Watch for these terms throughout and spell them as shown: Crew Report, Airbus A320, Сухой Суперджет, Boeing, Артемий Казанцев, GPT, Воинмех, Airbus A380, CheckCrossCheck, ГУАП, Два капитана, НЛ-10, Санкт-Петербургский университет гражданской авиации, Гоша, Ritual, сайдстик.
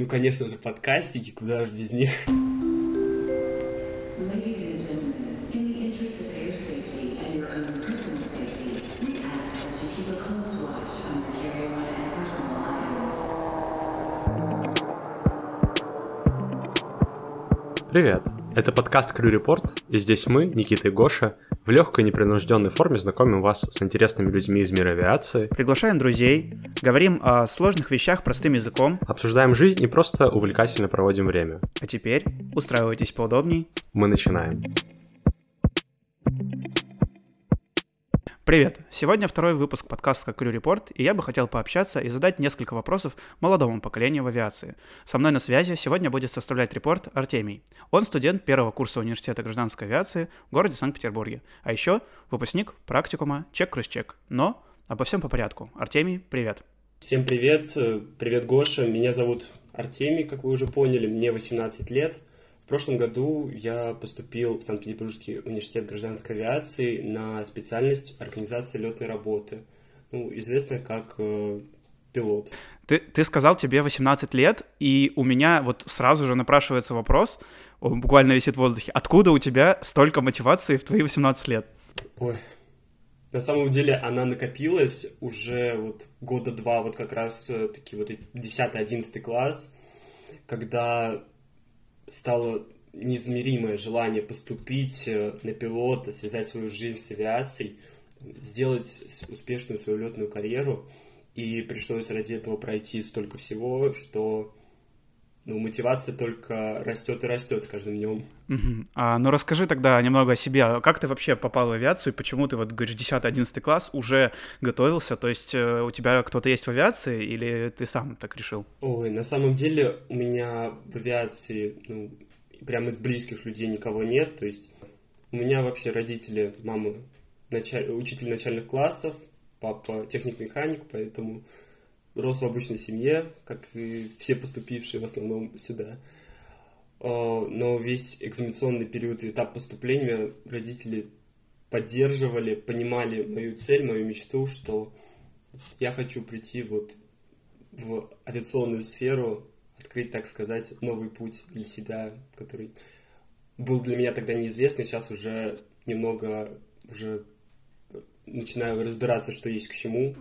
Ну, конечно же, подкастики, куда же без них. Привет! Это подкаст Crew Report, и здесь мы, Никита и Гоша, в легкой непринужденной форме знакомим вас с интересными людьми из мира авиации. Приглашаем друзей, говорим о сложных вещах простым языком, обсуждаем жизнь и просто увлекательно проводим время. А теперь устраивайтесь поудобней. Мы начинаем. Привет! Сегодня второй выпуск подкаста Crew Report, и я бы хотел пообщаться и задать несколько вопросов молодому поколению в авиации. Со мной на связи сегодня будет составлять репорт Артемий. Он студент первого курса университета гражданской авиации в городе Санкт-Петербурге, а еще выпускник практикума CheckCrossCheck. Но обо всем по порядку. Артемий, привет! Всем привет! Привет, Гоша! Меня зовут Артемий, как вы уже поняли, мне 18 лет. В прошлом году я поступил в Санкт-Петербургский университет гражданской авиации на специальность организации летной работы, известная как пилот. Ты сказал, тебе 18 лет, и у меня вот сразу же напрашивается вопрос, он буквально висит в воздухе, откуда у тебя столько мотивации в твои 18 лет? Ой, на самом деле она накопилась уже года два, как раз таки 10-11 класс, когда... стало неизмеримое желание поступить на пилота, связать свою жизнь с авиацией, сделать успешную свою летную карьеру, и пришлось ради этого пройти столько всего, что мотивация только растет и растет с каждым днем. Расскажи тогда немного о себе. Как ты вообще попал в авиацию, и почему ты, говоришь, 10-11 класс уже готовился? То есть у тебя кто-то есть в авиации, или ты сам так решил? Ой, на самом деле у меня в авиации, прям из близких людей никого нет. То есть у меня вообще родители, мама учитель начальных классов, папа техник-механик, поэтому... рос в обычной семье, как и все поступившие в основном сюда. Но весь экзаменационный период и этап поступления родители поддерживали, понимали мою цель, мою мечту, что я хочу прийти в авиационную сферу, открыть, так сказать, новый путь для себя, который был для меня тогда неизвестный. Сейчас уже немного начинаю разбираться, что есть к чему.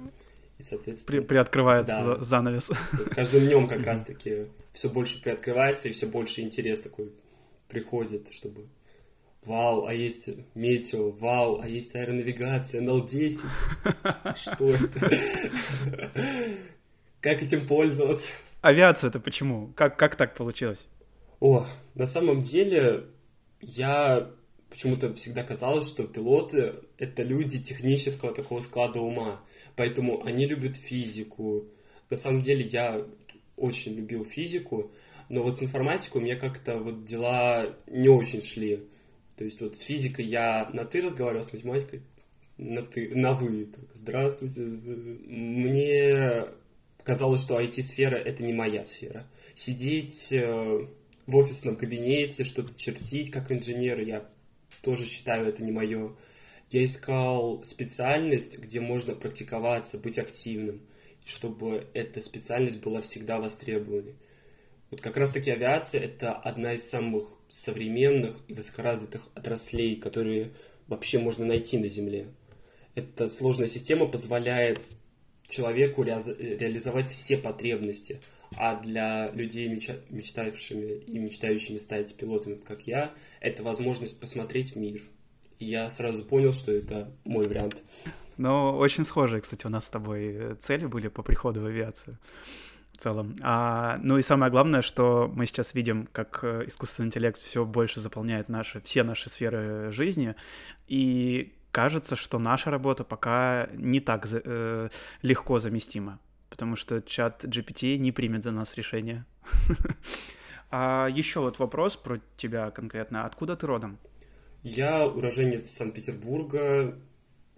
И, соответственно... Приоткрывается занавес. С каждым днем как раз-таки все больше приоткрывается, и все больше интерес такой приходит, чтобы вау, а есть метео, вау, а есть аэронавигация, НЛ-10. Что это? Как этим пользоваться? Авиация-то почему? Как так получилось? На самом деле я почему-то всегда казалось, что пилоты — это люди технического такого склада ума. Поэтому они любят физику. На самом деле я очень любил физику, но с информатикой у меня как-то дела не очень шли. То есть с физикой я на «ты» разговаривал, с математикой на «вы». Так, здравствуйте. Мне казалось, что IT-сфера — это не моя сфера. Сидеть в офисном кабинете, что-то чертить как инженер, я тоже считаю, это не мое. Я искал специальность, где можно практиковаться, быть активным, чтобы эта специальность была всегда востребованной. Как раз-таки авиация — это одна из самых современных и высокоразвитых отраслей, которые вообще можно найти на Земле. Эта сложная система позволяет человеку реализовать все потребности, а для людей, мечтающими стать пилотами, как я, это возможность посмотреть мир. И я сразу понял, что это мой вариант. Очень схожие, кстати, у нас с тобой цели были по приходу в авиацию в целом. И самое главное, что мы сейчас видим, как искусственный интеллект все больше заполняет все наши сферы жизни, и кажется, что наша работа пока не так легко заместима, потому что чат GPT не примет за нас решение. А еще вопрос про тебя конкретно. Откуда ты родом? Я уроженец Санкт-Петербурга,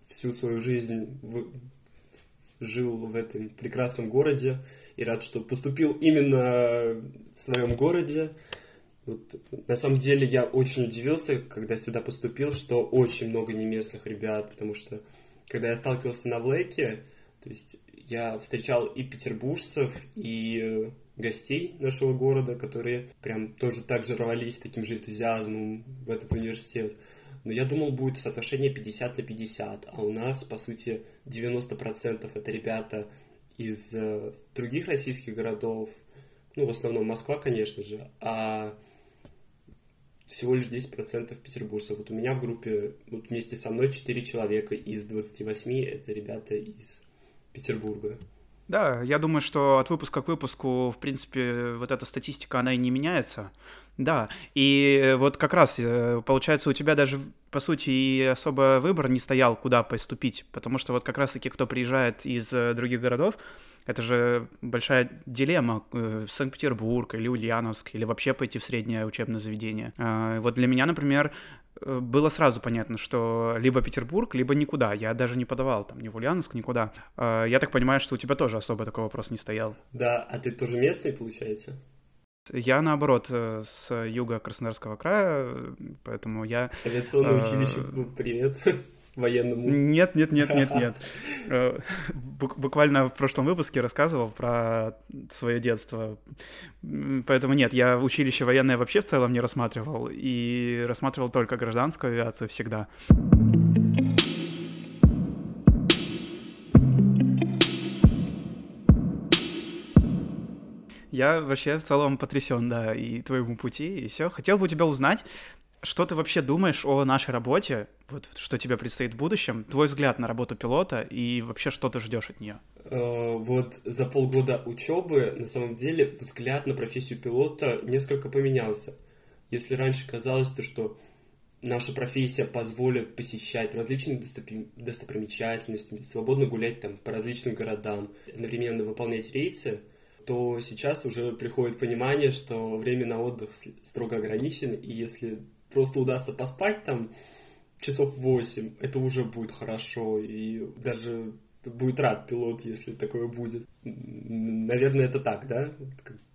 всю свою жизнь жил в этом прекрасном городе и рад, что поступил именно в своем городе. На самом деле я очень удивился, когда сюда поступил, что очень много неместных ребят, потому что когда я сталкивался на Блэке, то есть я встречал и петербуржцев, и гостей нашего города, которые прям тоже так же рвались с таким же энтузиазмом в этот университет. Но я думал, будет соотношение 50/50, а у нас, по сути, 90% это ребята из других российских городов, ну, в основном Москва, конечно же, а всего лишь 10% петербуржцев. Вот у меня в группе, вот вместе со мной 4 человека из 28, это ребята из Петербурга. Да, я думаю, что от выпуска к выпуску, в принципе, вот эта статистика, она и не меняется. Да, и вот как раз, получается, у тебя даже, по сути, и особо выбор не стоял, куда поступить, потому что вот как раз-таки, кто приезжает из других городов, это же большая дилемма в Санкт-Петербург или Ульяновск, или вообще пойти в среднее учебное заведение. Вот для меня, например, было сразу понятно, что либо Петербург, либо никуда. Я даже не подавал там ни в Ульяновск, никуда. Я так понимаю, что у тебя тоже особо такой вопрос не стоял. Да, а ты тоже местный, получается? Я, наоборот, с юга Краснодарского края, поэтому я... Авиационное училище, привет военному. Нет. Буквально в прошлом выпуске рассказывал про свое детство. Поэтому нет, я училище военное вообще в целом не рассматривал. И рассматривал только гражданскую авиацию всегда. Я вообще в целом потрясен, да, и твоему пути, и все. Хотел бы у тебя узнать, что ты вообще думаешь о нашей работе, вот что тебе предстоит в будущем, твой взгляд на работу пилота и вообще что ты ждешь от нее? Вот за полгода учебы на самом деле взгляд на профессию пилота несколько поменялся. Если раньше казалось то, что наша профессия позволит посещать различные достопримечательности, свободно гулять там по различным городам, одновременно выполнять рейсы, то сейчас уже приходит понимание, что время на отдых строго ограничено, и если просто удастся поспать там часов 8, это уже будет хорошо, и даже будет рад пилот, если такое будет. Наверное, это так, да?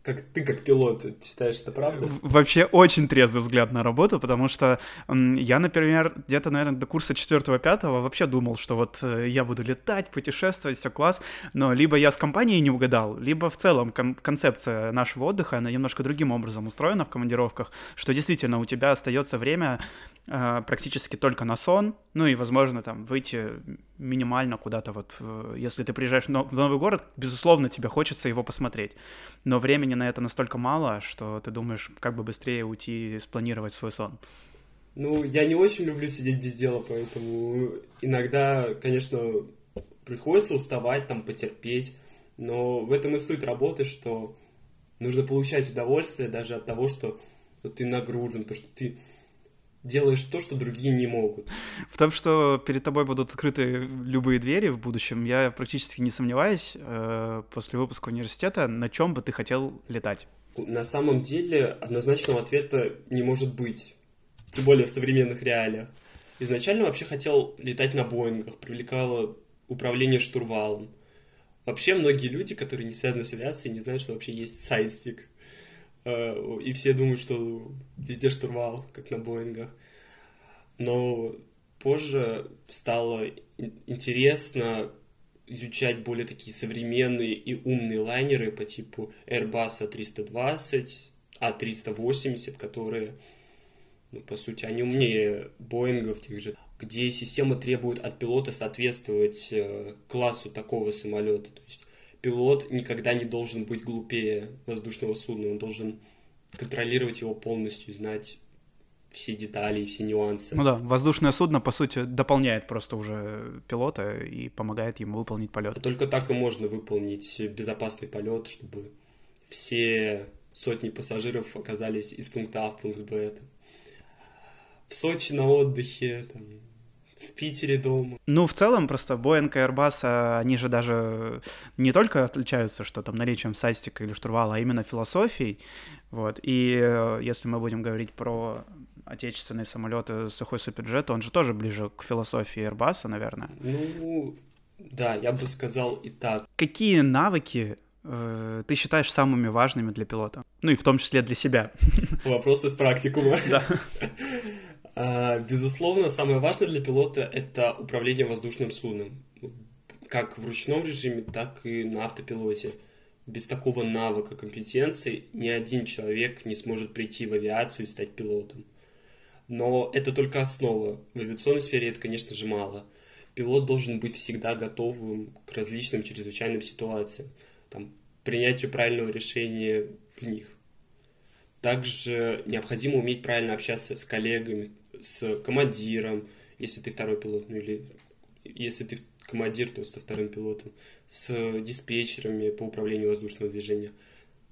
Как ты, как пилот, считаешь, это правда? Вообще очень трезвый взгляд на работу, потому что я, например, где-то, наверное, до курса 4-5 вообще думал, что вот я буду летать, путешествовать, все класс, но либо я с компанией не угадал, либо в целом концепция нашего отдыха, она немножко другим образом устроена в командировках, что действительно у тебя остается время практически только на сон, ну и, возможно, там выйти минимально куда-то вот, если ты приезжаешь в новый город, безусловно, тебе хочется его посмотреть, но времени на это настолько мало, что ты думаешь, как бы быстрее уйти и спланировать свой сон. Ну, я не очень люблю сидеть без дела, поэтому иногда, конечно, приходится уставать, там, потерпеть, но в этом и суть работы, что нужно получать удовольствие даже от того, что ты нагружен, то, что ты делаешь то, что другие не могут. В том, что перед тобой будут открыты любые двери в будущем, я практически не сомневаюсь. После выпуска университета, на чем бы ты хотел летать? На самом деле однозначного ответа не может быть, тем более в современных реалиях. Изначально вообще хотел летать на Боингах, привлекало управление штурвалом. Вообще многие люди, которые не связаны с авиацией, не знают, что вообще есть сайдстик. И все думают, что везде штурвал, как на Боингах. Но позже стало интересно изучать более такие современные и умные лайнеры по типу Airbus A320, A380, которые, ну, по сути, они умнее Боингов тех же, где система требует от пилота соответствовать классу такого самолета, то есть пилот никогда не должен быть глупее воздушного судна, он должен контролировать его полностью, знать все детали и все нюансы. Ну да, воздушное судно, по сути, дополняет просто уже пилота и помогает ему выполнить полет. Только так и можно выполнить безопасный полет, чтобы все сотни пассажиров оказались из пункта А в пункт Б. В Сочи на отдыхе, там... в Питере дома. Ну, в целом, просто Boeing и Airbus, они же даже не только отличаются, что там наличием сайдстика или штурвала, а именно философией, вот, и если мы будем говорить про отечественные самолеты Сухой Суперджет, он же тоже ближе к философии Airbus, наверное. Ну, да, я бы сказал и так. Какие навыки ты считаешь самыми важными для пилота? Ну, и в том числе для себя. Вопрос из практикума. Да. Безусловно, самое важное для пилота – это управление воздушным судном, как в ручном режиме, так и на автопилоте. без такого навыка, компетенции ни один человек не сможет прийти в авиацию и стать пилотом. Но это только основа. В авиационной сфере это, конечно же, мало. Пилот должен быть всегда готовым к различным чрезвычайным ситуациям, принятию правильного решения в них. Также необходимо уметь правильно общаться с коллегами, с командиром, если ты второй пилот, или если ты командир, то со вторым пилотом, с диспетчерами по управлению воздушного движения,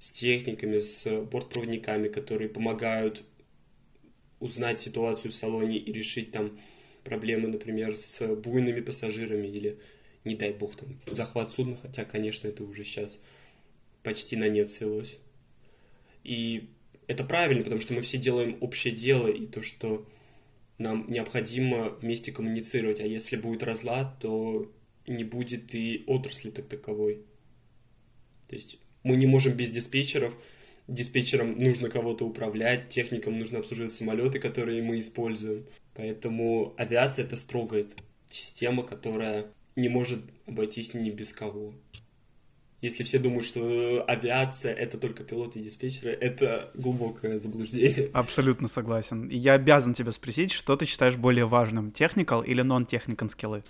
с техниками, с бортпроводниками, которые помогают узнать ситуацию в салоне и решить проблемы, например, с буйными пассажирами или, не дай бог, захват судна, хотя, конечно, это уже сейчас почти на нет свелось. И это правильно, потому что мы все делаем общее дело, и то, что нам необходимо вместе коммуницировать, а если будет разлад, то не будет и отрасли так таковой. То есть мы не можем без диспетчеров, диспетчерам нужно кого-то управлять, техникам нужно обслуживать самолеты, которые мы используем. Поэтому авиация — это строгая система, которая не может обойтись ни без кого. Если все думают, что авиация — это только пилоты и диспетчеры, это глубокое заблуждение. Абсолютно согласен. И я обязан тебя спросить, что ты считаешь более важным, technical или non-technical скиллы?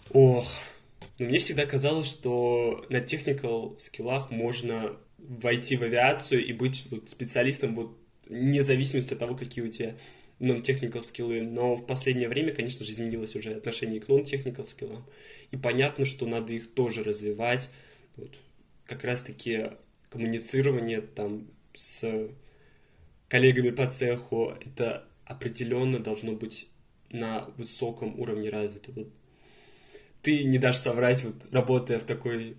Мне всегда казалось, что на technical скиллах можно войти в авиацию и быть специалистом, вне зависимости от того, какие у тебя non-technical скиллы. Но в последнее время, конечно же, изменилось уже отношение к non-technical скиллам. И понятно, что надо их тоже развивать. Как раз-таки коммуницирование с коллегами по цеху, это определенно должно быть на высоком уровне развито. Ты не дашь соврать, работая в такой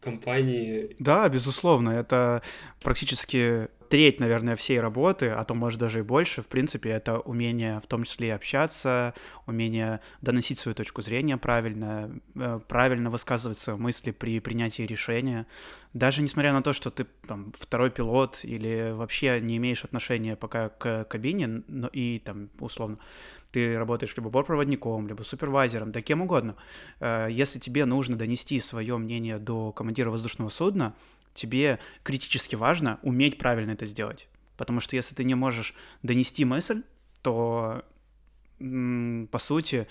компании. Да, безусловно, это практически треть, наверное, всей работы, а то, может, даже и больше. В принципе, это умение в том числе и общаться, умение доносить свою точку зрения правильно высказывать свои мысли при принятии решения. Даже несмотря на то, что ты второй пилот или вообще не имеешь отношения пока к кабине, но и условно ты работаешь либо бортпроводником, либо супервайзером, да кем угодно. Если тебе нужно донести свое мнение до командира воздушного судна, тебе критически важно уметь правильно это сделать. Потому что если ты не можешь донести мысль, то, по сути,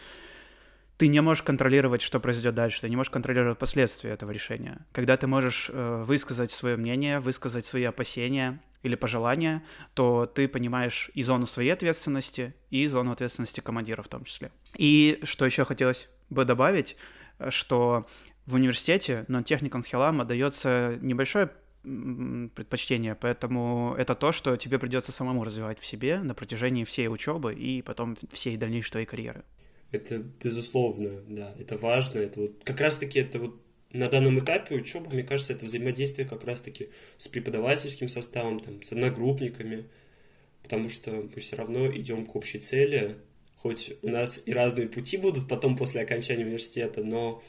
ты не можешь контролировать, что произойдет дальше, ты не можешь контролировать последствия этого решения. Когда ты можешь высказать свое мнение, высказать свои опасения или пожелания, то ты понимаешь и зону своей ответственности, и зону ответственности командира в том числе. И что еще хотелось бы добавить, что в университете non-technical skill'ам отдается небольшое предпочтение, поэтому это то, что тебе придется самому развивать в себе на протяжении всей учебы и потом всей дальнейшей твоей карьеры. Это безусловно, да, это важно. Это как раз-таки это на данном этапе учебы, мне кажется, это взаимодействие как раз-таки с преподавательским составом, с одногруппниками, потому что мы все равно идем к общей цели, хоть у нас и разные пути будут потом после окончания университета, но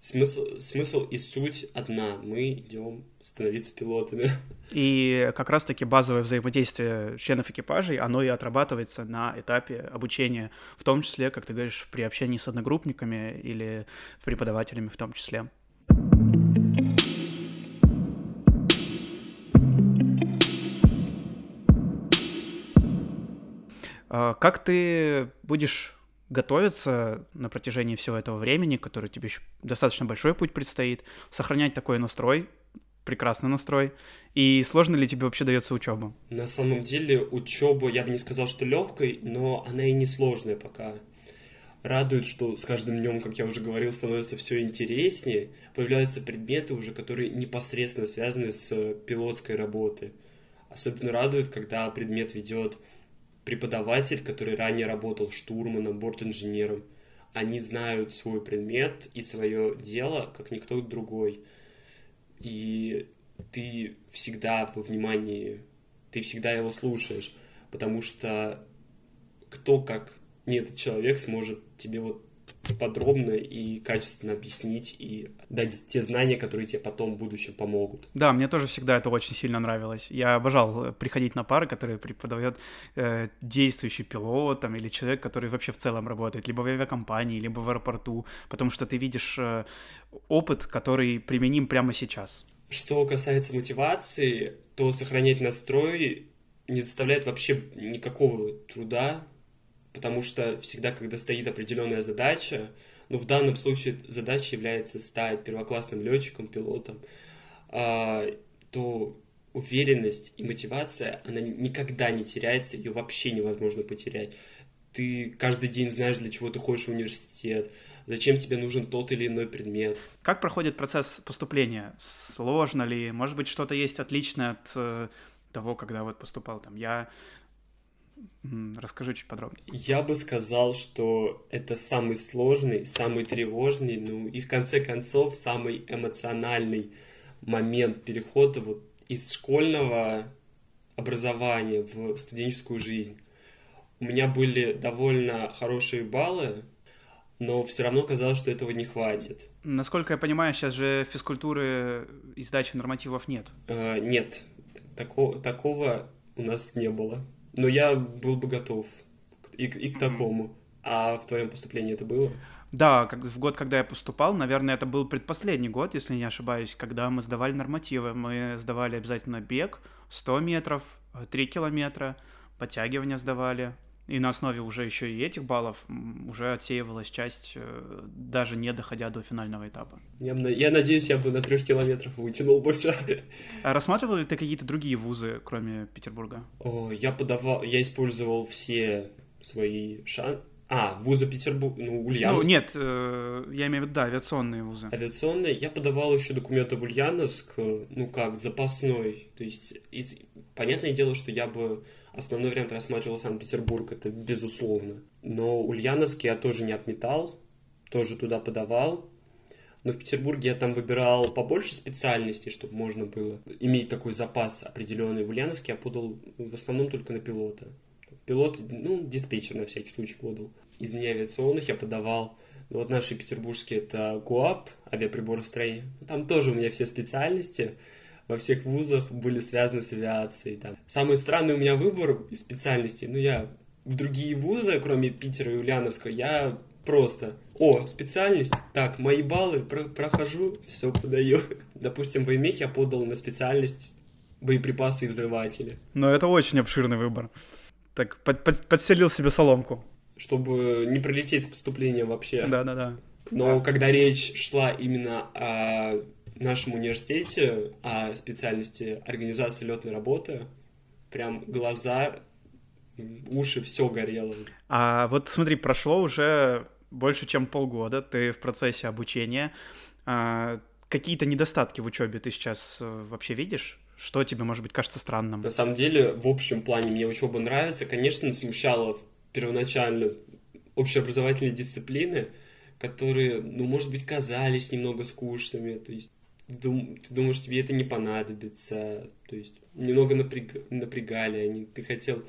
смысл и суть одна. Мы идем становиться пилотами. И как раз-таки базовое взаимодействие членов экипажей, оно и отрабатывается на этапе обучения, в том числе, как ты говоришь, при общении с одногруппниками или преподавателями в том числе. Как ты будешь готовиться на протяжении всего этого времени, который тебе еще достаточно большой путь предстоит, сохранять такой настрой, прекрасный настрой, и сложно ли тебе вообще дается учеба? На самом деле учеба, я бы не сказал, что легкой, но она и не сложная пока. Радует, что с каждым днем, как я уже говорил, становится все интереснее, появляются предметы уже, которые непосредственно связаны с пилотской работой. Особенно радует, когда предмет ведет преподаватель, который ранее работал штурманом, бортинженером. Они знают свой предмет и свое дело, как никто другой. И ты всегда во внимании, ты всегда его слушаешь, потому что кто, как не этот человек, сможет тебе подробно и качественно объяснить и дать те знания, которые тебе потом в будущем помогут. Да, мне тоже всегда это очень сильно нравилось. Я обожал приходить на пары, которые преподает действующий пилот или человек, который вообще в целом работает, либо в авиакомпании, либо в аэропорту, потому что ты видишь опыт, который применим прямо сейчас. Что касается мотивации, то сохранять настрой не составляет вообще никакого труда, потому что всегда, когда стоит определенная задача, но в данном случае задача является стать первоклассным летчиком, пилотом, то уверенность и мотивация, она никогда не теряется, ее вообще невозможно потерять. Ты каждый день знаешь, для чего ты ходишь в университет, зачем тебе нужен тот или иной предмет. Как проходит процесс поступления? Сложно ли? Может быть, что-то есть отличное от того, когда вот поступал там я? Расскажи чуть подробнее. Я бы сказал, что это самый сложный, самый тревожный, ну и в конце концов самый эмоциональный момент перехода вот из школьного образования в студенческую жизнь. У меня были довольно хорошие баллы, но все равно казалось, что этого не хватит. Насколько я понимаю, сейчас же физкультуры и сдачи нормативов нет. Нет, такого у нас не было. Но я был бы готов и к такому. А в твоем поступлении это было? Да, в год, когда я поступал, наверное, это был предпоследний год, если не ошибаюсь, когда мы сдавали нормативы. Мы сдавали обязательно бег, 100 метров, 3 километра, подтягивания сдавали. И на основе уже еще и этих баллов уже отсеивалась часть, даже не доходя до финального этапа. Я надеюсь, я бы на 3 километров вытянул больше. Рассматривал ли ты какие-то другие вузы, кроме Петербурга? Я использовал все свои шансы. Вузы Петербурга, Ульяновск. Нет, я имею в виду, да, авиационные вузы. Авиационные. Я подавал еще документы в Ульяновск, запасной. То есть, понятное дело, что я бы... Основной вариант рассматривал Санкт-Петербург, это безусловно. Но Ульяновск я тоже не отметал, тоже туда подавал. Но в Петербурге я там выбирал побольше специальностей, чтобы можно было иметь такой запас определенный. В Ульяновске я подал в основном только на пилота. Пилот, диспетчер на всякий случай подал. Из неавиационных я подавал. Наши петербургские это ГУАП, авиаприборостроение. Там тоже у меня все специальности. Во всех вузах были связаны с авиацией. Там. Самый странный у меня выбор из специальностей, я в другие вузы, кроме Питера и Ульяновска, я просто, специальность, так, мои баллы, прохожу, все, подаю. Допустим, в Воинмех я подал на специальность боеприпасы и взрыватели. Но это очень обширный выбор. Так, подселил себе соломку. Чтобы не пролететь с поступлением вообще. Да. Но когда речь шла именно о... В нашем университете о специальности организации летной работы прям глаза, уши, все горело. А вот смотри, прошло уже больше, чем полгода, ты в процессе обучения. Какие-то недостатки в учебе ты сейчас вообще видишь? Что тебе, может быть, кажется странным? На самом деле, в общем плане мне учеба нравится. Конечно, смущало первоначально общеобразовательные дисциплины, которые, может быть, казались немного скучными, то есть ты думаешь, тебе это не понадобится, то есть немного напрягали они, ты хотел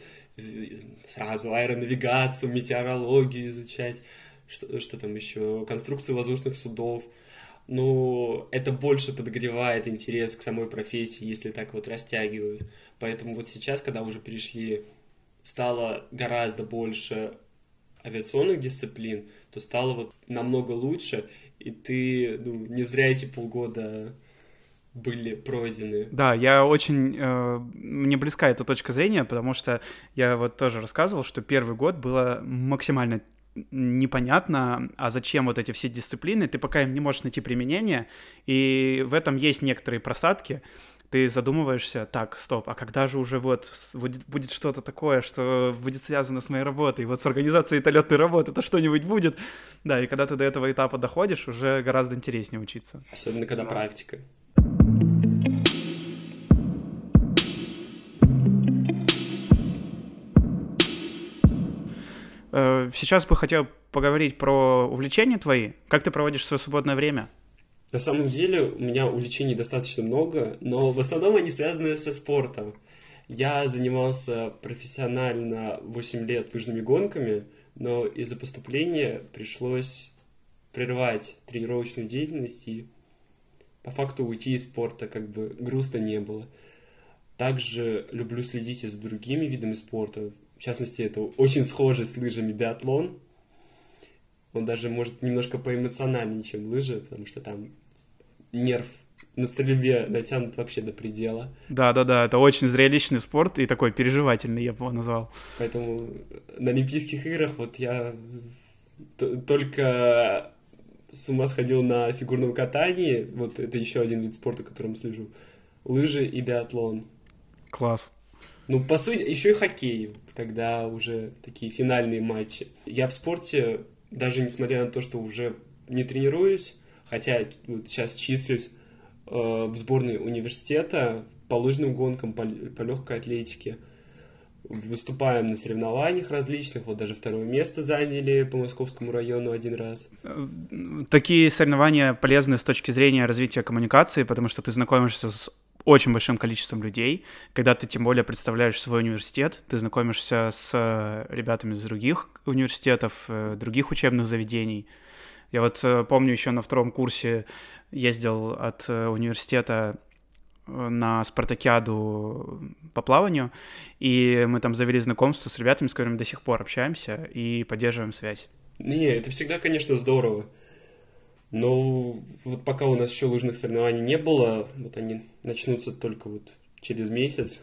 сразу аэронавигацию, метеорологию изучать, что там еще, конструкцию воздушных судов, но это больше подогревает интерес к самой профессии, если так растягивают, поэтому сейчас, когда уже перешли, стало гораздо больше авиационных дисциплин, то стало намного лучше, и ты, не зря эти полгода были пройдены. Да, я очень... мне близка эта точка зрения, потому что я тоже рассказывал, что первый год было максимально непонятно, а зачем эти все дисциплины, ты пока им не можешь найти применение, и в этом есть некоторые просадки. Ты задумываешься, так, стоп, а когда же уже будет что-то такое, что будет связано с моей работой, с организацией летной работы, это что-нибудь будет. Да, и когда ты до этого этапа доходишь, уже гораздо интереснее учиться. Особенно, когда практика. Сейчас бы хотел поговорить про увлечения твои. Как ты проводишь свое свободное время? На самом деле у меня увлечений достаточно много, но в основном они связаны со спортом. Я занимался профессионально 8 лет лыжными гонками, но из-за поступления пришлось прервать тренировочную деятельность и по факту уйти из спорта, грустно не было. Также люблю следить и за другими видами спорта, в частности, это очень схожий с лыжами биатлон. Он даже может немножко поэмоциональнее, чем лыжи, потому что там нерв на стрельбе дотянут вообще до предела. Да-да-да, это очень зрелищный спорт и такой переживательный, я бы его назвал. Поэтому на Олимпийских играх вот я только с ума сходил на фигурном катании, вот это еще один вид спорта, которым слежу, лыжи и биатлон. Класс. Ну, по сути, еще и хоккей, когда уже такие финальные матчи. Я в спорте, даже несмотря на то, что уже не тренируюсь, хотя вот сейчас числюсь в сборной университета по лыжным гонкам, по легкой атлетике. Выступаем на соревнованиях различных, вот даже второе место заняли по московскому району один раз. Такие соревнования полезны с точки зрения развития коммуникации, потому что ты знакомишься с очень большим количеством людей. Когда ты, тем более, представляешь свой университет, ты знакомишься с ребятами из других университетов, других учебных заведений. Я вот помню, еще на втором курсе ездил от университета на спартакиаду по плаванию, и мы там завели знакомство с ребятами, с которыми до сих пор общаемся и поддерживаем связь. Не, это всегда, конечно, здорово. Но вот пока у нас еще лыжных соревнований не было, вот они начнутся только вот через месяц,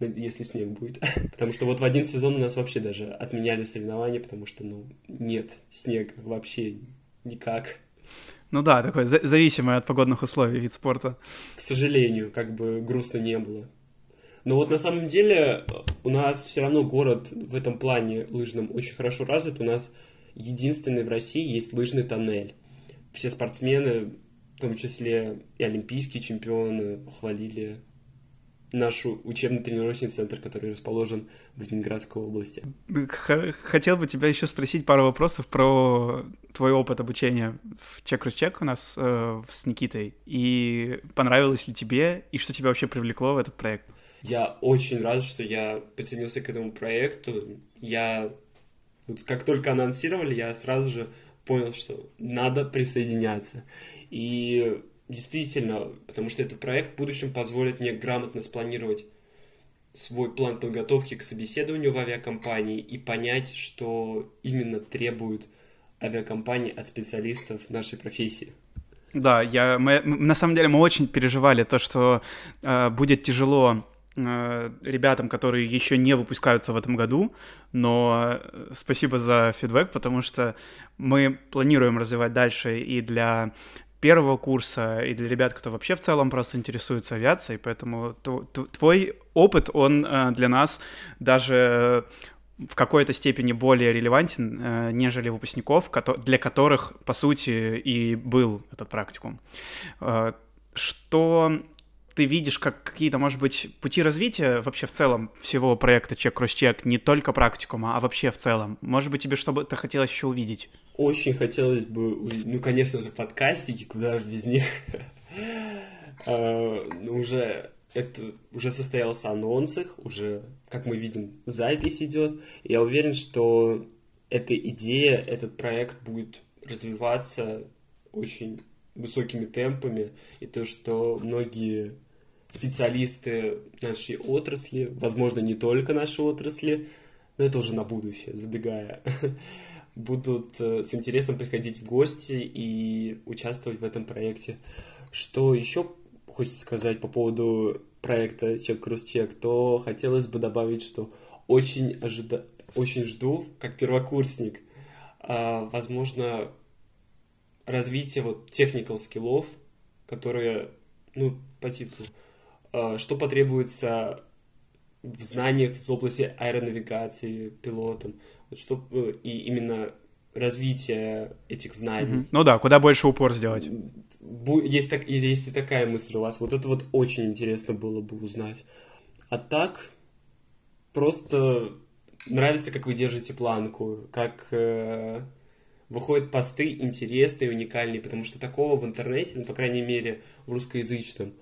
если снег будет. Потому что вот в один сезон у нас вообще даже отменяли соревнования, потому что, ну, нет снега вообще никак. Ну да, такой зависимый от погодных условий вид спорта. К сожалению, как бы грустно не было. Но вот на самом деле у нас все равно город в этом плане лыжном очень хорошо развит. У нас единственный в России есть лыжный тоннель. Все спортсмены, в том числе и олимпийские чемпионы, хвалили наш учебно-тренировочный центр, который расположен в Ленинградской области. Хотел бы тебя еще спросить пару вопросов про твой опыт обучения в CheckCrossCheck у нас с Никитой. И понравилось ли тебе, и что тебя вообще привлекло в этот проект? Я очень рад, что я присоединился к этому проекту. Я, вот как только анонсировали, я сразу же понял, что надо присоединяться. И действительно, потому что этот проект в будущем позволит мне грамотно спланировать свой план подготовки к собеседованию в авиакомпании и понять, что именно требует авиакомпании от специалистов нашей профессии. Да, на самом деле мы очень переживали то, что будет тяжело ребятам, которые еще не выпускаются в этом году, но спасибо за фидбэк, потому что мы планируем развивать дальше и для первого курса, и для ребят, кто вообще в целом просто интересуется авиацией, поэтому твой опыт, он для нас даже в какой-то степени более релевантен, нежели выпускников, для которых, по сути, и был этот практикум. Что ты видишь, как какие-то, может быть, пути развития вообще в целом всего проекта CheckCrossCheck, не только практикума, а вообще в целом? Может быть, тебе что бы ты хотелось еще увидеть? Очень хотелось бы, ну, конечно же, подкастики, куда же без них. Уже состоялся анонс их, уже, как мы видим, запись идет. Я уверен, что эта идея, этот проект будет развиваться очень высокими темпами, и то, что многие специалисты нашей отрасли, возможно, не только нашей отрасли, но это уже на будущее, забегая, будут с интересом приходить в гости и участвовать в этом проекте. Что еще хочется сказать по поводу проекта CheckCrossCheck, то хотелось бы добавить, что очень жду, как первокурсник, возможно, развитие вот technical скиллов, которые, ну, по типу, что потребуется в знаниях из области аэронавигации пилотам, вот что, и именно развитие этих знаний. Mm-hmm. Ну да, куда больше упор сделать. Есть и такая мысль у вас. Вот это вот очень интересно было бы узнать. А так, просто нравится, как вы держите планку, как выходят посты интересные, уникальные, потому что такого в интернете, ну, по крайней мере, в русскоязычном,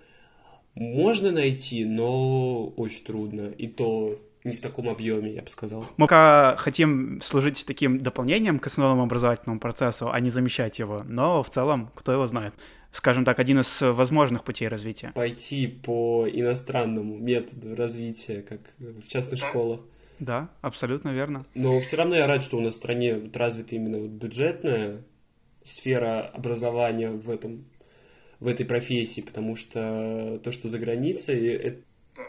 можно найти, но очень трудно. И то не в таком объеме, я бы сказал. Мы пока хотим служить таким дополнением к основному образовательному процессу, а не замещать его. Но в целом, кто его знает. Скажем так, один из возможных путей развития. Пойти по иностранному методу развития, как в частных школах. Да, абсолютно верно. Но все равно я рад, что у нас в стране развита именно бюджетная сфера образования в этом в этой профессии, потому что то, что за границей,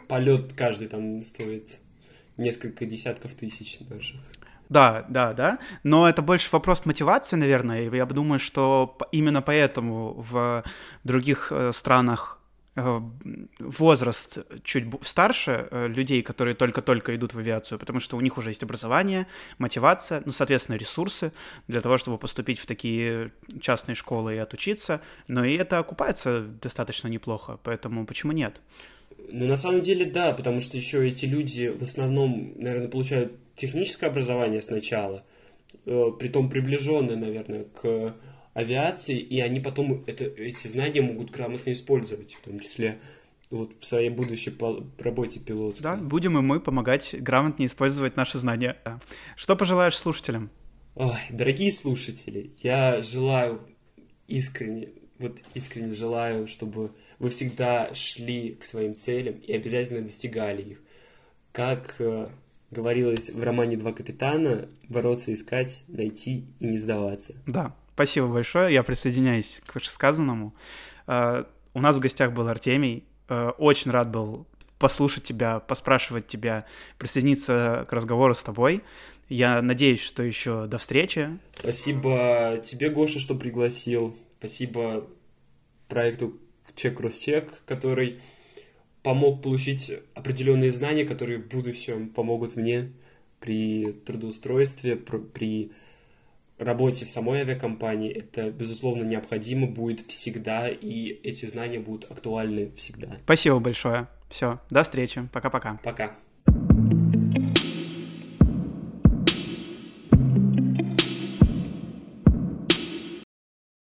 полет каждый там стоит несколько десятков тысяч даже. Да. Но это больше вопрос мотивации, наверное. Я думаю, что именно поэтому в других странах возраст чуть старше людей, которые только-только идут в авиацию, потому что у них уже есть образование, мотивация, ну, соответственно, ресурсы для того, чтобы поступить в такие частные школы и отучиться. Но и это окупается достаточно неплохо, поэтому почему нет? Ну, на самом деле, да, потому что еще эти люди в основном, наверное, получают техническое образование сначала, притом приближенное, наверное, к авиации, и они потом эти знания могут грамотно использовать, в том числе вот в своей будущей работе пилотской. Да, будем и мы помогать грамотнее использовать наши знания. Что пожелаешь слушателям? Ой, дорогие слушатели, я желаю искренне желаю, чтобы вы всегда шли к своим целям и обязательно достигали их. Как говорилось в романе «Два капитана», бороться, искать, найти и не сдаваться. Да. Спасибо большое, я присоединяюсь к вышесказанному. У нас в гостях был Артемий, очень рад был послушать тебя, поспрашивать тебя, присоединиться к разговору с тобой. Я надеюсь, что еще до встречи. Спасибо тебе, Гоша, что пригласил. Спасибо проекту CheckCrossCheck, который помог получить определенные знания, которые в будущем помогут мне при трудоустройстве, при работе в самой авиакомпании. Это, безусловно, необходимо будет всегда, и эти знания будут актуальны всегда. Спасибо большое. Все, до встречи. Пока-пока. Пока.